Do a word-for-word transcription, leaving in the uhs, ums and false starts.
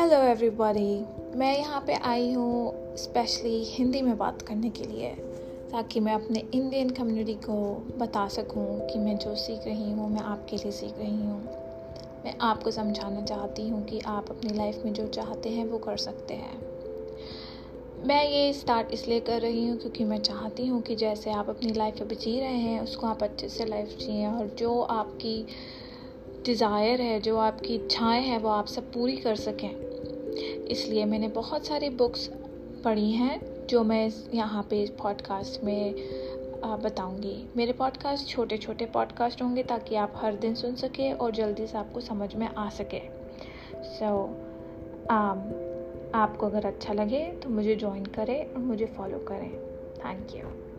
Hello everybody, मैं यहाँ पे आई हूँ स्पेशली हिंदी में बात करने के लिए ताकि मैं अपने इंडियन कम्युनिटी को बता सकूँ कि मैं जो सीख रही हूँ मैं आपके लिए सीख रही हूँ। मैं आपको समझाना चाहती हूँ कि आप अपनी लाइफ में जो चाहते हैं वो कर सकते हैं। मैं ये स्टार्ट इसलिए कर रही हूँ क्योंकि मैं चाहती हूँ कि जैसे आप अपनी लाइफ अभी जी रहे हैं उसको आप अच्छे से लाइफ जिएँ और जो आपकी डिज़ायर है, जो आपकी इच्छाएँ हैं वो आप सब पूरी कर सकें। इसलिए मैंने बहुत सारी बुक्स पढ़ी हैं जो मैं यहाँ पे पॉडकास्ट में बताऊँगी। मेरे पॉडकास्ट छोटे छोटे पॉडकास्ट होंगे ताकि आप हर दिन सुन सकें और जल्दी से आपको समझ में आ सके। सो आपको अगर अच्छा लगे तो मुझे ज्वाइन करें और मुझे फॉलो करें। Thank you.